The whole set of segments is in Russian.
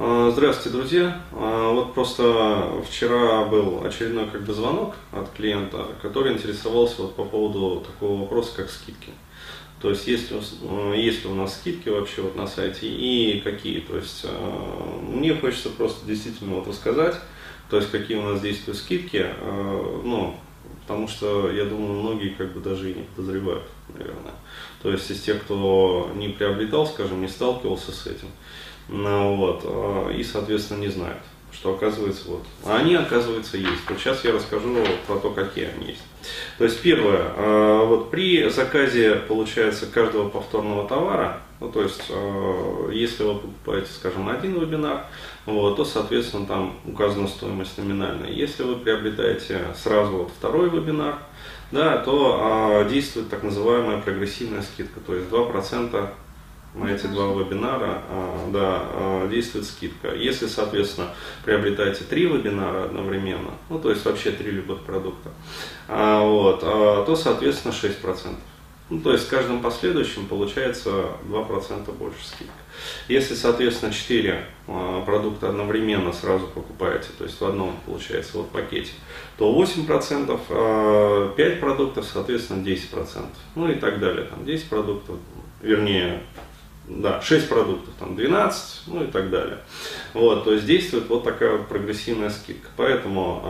Здравствуйте, друзья. Вот просто вчера был очередной звонок от клиента, который интересовался по поводу такого вопроса, как скидки. То есть, есть ли у нас скидки вообще на сайте и какие. То есть, мне хочется просто действительно рассказать, то есть, какие у нас действуют скидки, потому что, я думаю, многие даже и не подозревают, наверное. То есть, из тех, кто не приобретал, скажем, не сталкивался с этим, и, соответственно, не знают, что оказывается А они, оказывается, есть. Вот сейчас я расскажу про то, какие они есть. То есть, первое, при заказе, получается, каждого повторного товара, то есть, если вы покупаете, скажем, один вебинар, то, соответственно, там указана стоимость номинальная. Если вы приобретаете сразу второй вебинар, то действует так называемая прогрессивная скидка, то есть 2% на эти два вебинара действует скидка. Если, соответственно, приобретаете три вебинара одновременно, то есть вообще три любых продукта, то, соответственно, 6%. То есть с каждым последующим получается 2% больше скидка. Если, соответственно, 4 продукта одновременно сразу покупаете, то есть в одном получается пакете, то 8%, 5 продуктов, соответственно, 10%. И так далее. Там 10 продуктов, вернее, 6 продуктов, там 12, и так далее. То есть действует такая прогрессивная скидка. Поэтому,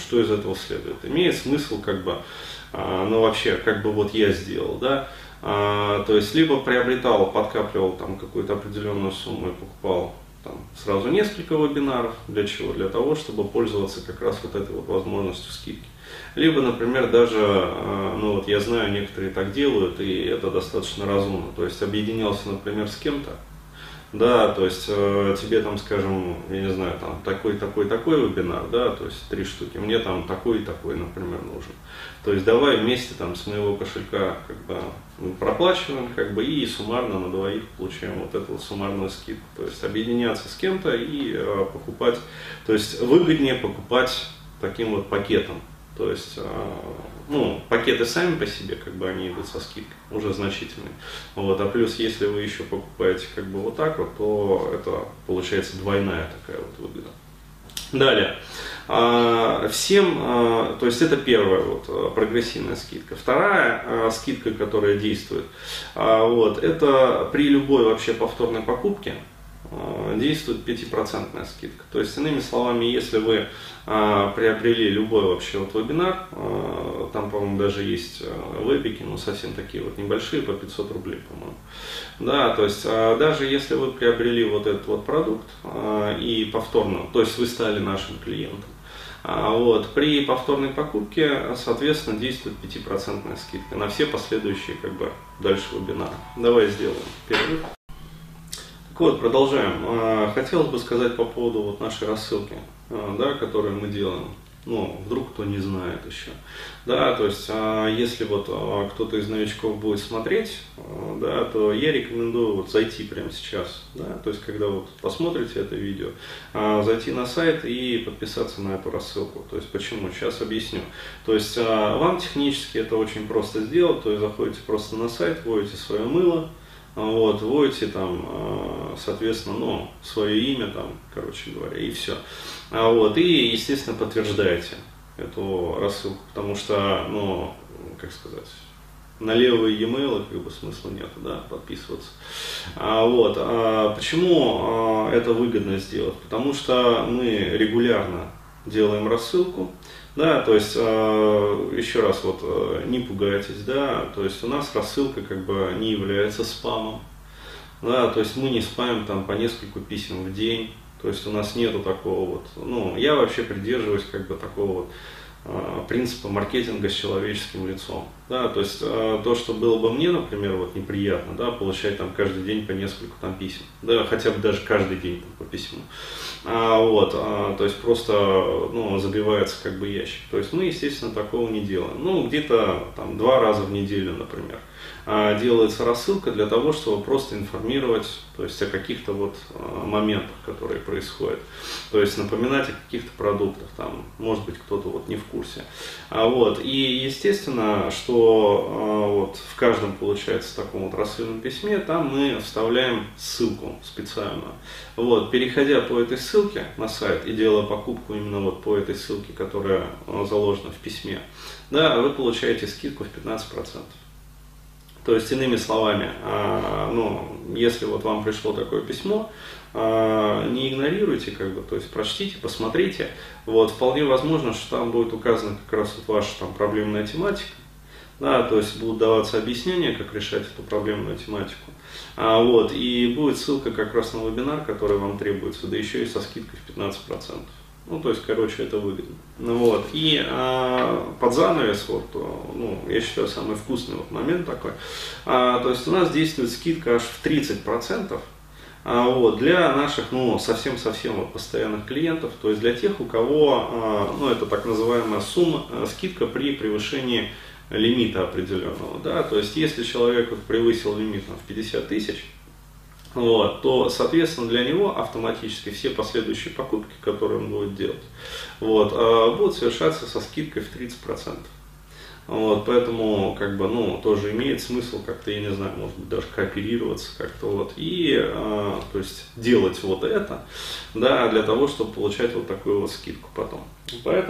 что из этого следует? Имеет смысл, я сделал, то есть либо приобретал, подкапливал там какую-то определенную сумму и покупал сразу несколько вебинаров. Для чего? Для того, чтобы пользоваться как раз этой возможностью скидки. Либо, например, даже, я знаю, некоторые так делают, и это достаточно разумно. То есть объединялся, например, с кем-то, то есть тебе там, скажем, я не знаю, там такой вебинар, то есть 3 штуки, мне там такой, например, нужен. То есть давай вместе с моего кошелька проплачиваем, и суммарно на двоих получаем эту суммарную скидку. То есть объединяться с кем-то и покупать, то есть выгоднее покупать таким пакетом. То есть, пакеты сами по себе, они идут со скидкой, уже значительные. А плюс, если вы еще покупаете то это получается двойная такая выгода. Далее, то есть это первая прогрессивная скидка. Вторая скидка, которая действует, это при любой вообще повторной покупке действует 5% скидка. То есть, иными словами, если вы приобрели любой вообще вебинар, там, по-моему, даже есть вебики, совсем такие небольшие, по 500 рублей, по-моему. То есть, даже если вы приобрели этот продукт и повторно, то есть вы стали нашим клиентом, при повторной покупке, соответственно, действует 5% скидка на все последующие дальше вебинары. Давай сделаем перерыв. Продолжаем. Хотелось бы сказать по поводу нашей рассылки, которую мы делаем. Вдруг кто не знает еще. То есть, если кто-то из новичков будет смотреть, то я рекомендую зайти прямо сейчас. То есть, когда посмотрите это видео, зайти на сайт и подписаться на эту рассылку. То есть, почему? Сейчас объясню. То есть, вам технически это очень просто сделать. То есть, заходите просто на сайт, вводите свое мыло, вводите соответственно, свое имя, и все. И, естественно, подтверждаете эту рассылку, потому что, на левые e-mail смысла нет, подписываться. Почему это выгодно сделать? Потому что мы регулярно делаем рассылку, то есть, еще раз, не пугайтесь, то есть у нас рассылка не является спамом, то есть мы не спамим по нескольку писем в день, то есть у нас нету такого я вообще придерживаюсь такого принципа маркетинга с человеческим лицом, то есть то, что было бы мне, например, неприятно, получать каждый день по нескольку писем, хотя бы даже каждый день по письму, то есть просто забивается ящик, то есть мы, естественно, такого не делаем, где-то 2 раза в неделю, например, делается рассылка для того, чтобы просто информировать, то есть о каких-то моментах, которые происходят, то есть напоминать о каких-то продуктах, может быть, кто-то не в курсе, и естественно, что что вот в каждом, получается, таком вот рассыльном письме, там мы вставляем ссылку специальную. Вот, переходя по этой ссылке на сайт и делая покупку именно вот по этой ссылке, которая заложена в письме, да, вы получаете скидку в 15%. То есть, иными словами, если вот вам пришло такое письмо, не игнорируйте, как бы, то есть прочтите, посмотрите. Вот, вполне возможно, что там будет указана как раз вот ваша там проблемная тематика. Да, то есть будут даваться объяснения, как решать эту проблемную тематику. Вот, и будет ссылка как раз на вебинар, который вам требуется, да еще и со скидкой в 15%. Ну, то есть, короче, это выгодно. Вот. И под занавес, вот, я считаю, самый вкусный вот момент такой. То есть, у нас действует скидка аж в 30%. Вот, для наших, совсем-совсем вот, постоянных клиентов, то есть для тех, у кого, это так называемая сумма, скидка при превышении лимита определенного, да, то есть если человек вот, превысил лимит в 50 000, вот, то, соответственно, для него автоматически все последующие покупки, которые он будет делать, вот, будут совершаться со скидкой в 30%. Вот, поэтому, тоже имеет смысл как-то, я не знаю, может быть, даже кооперироваться как-то, вот, и, то есть, делать вот это, да, для того, чтобы получать вот такую вот скидку потом. Поэтому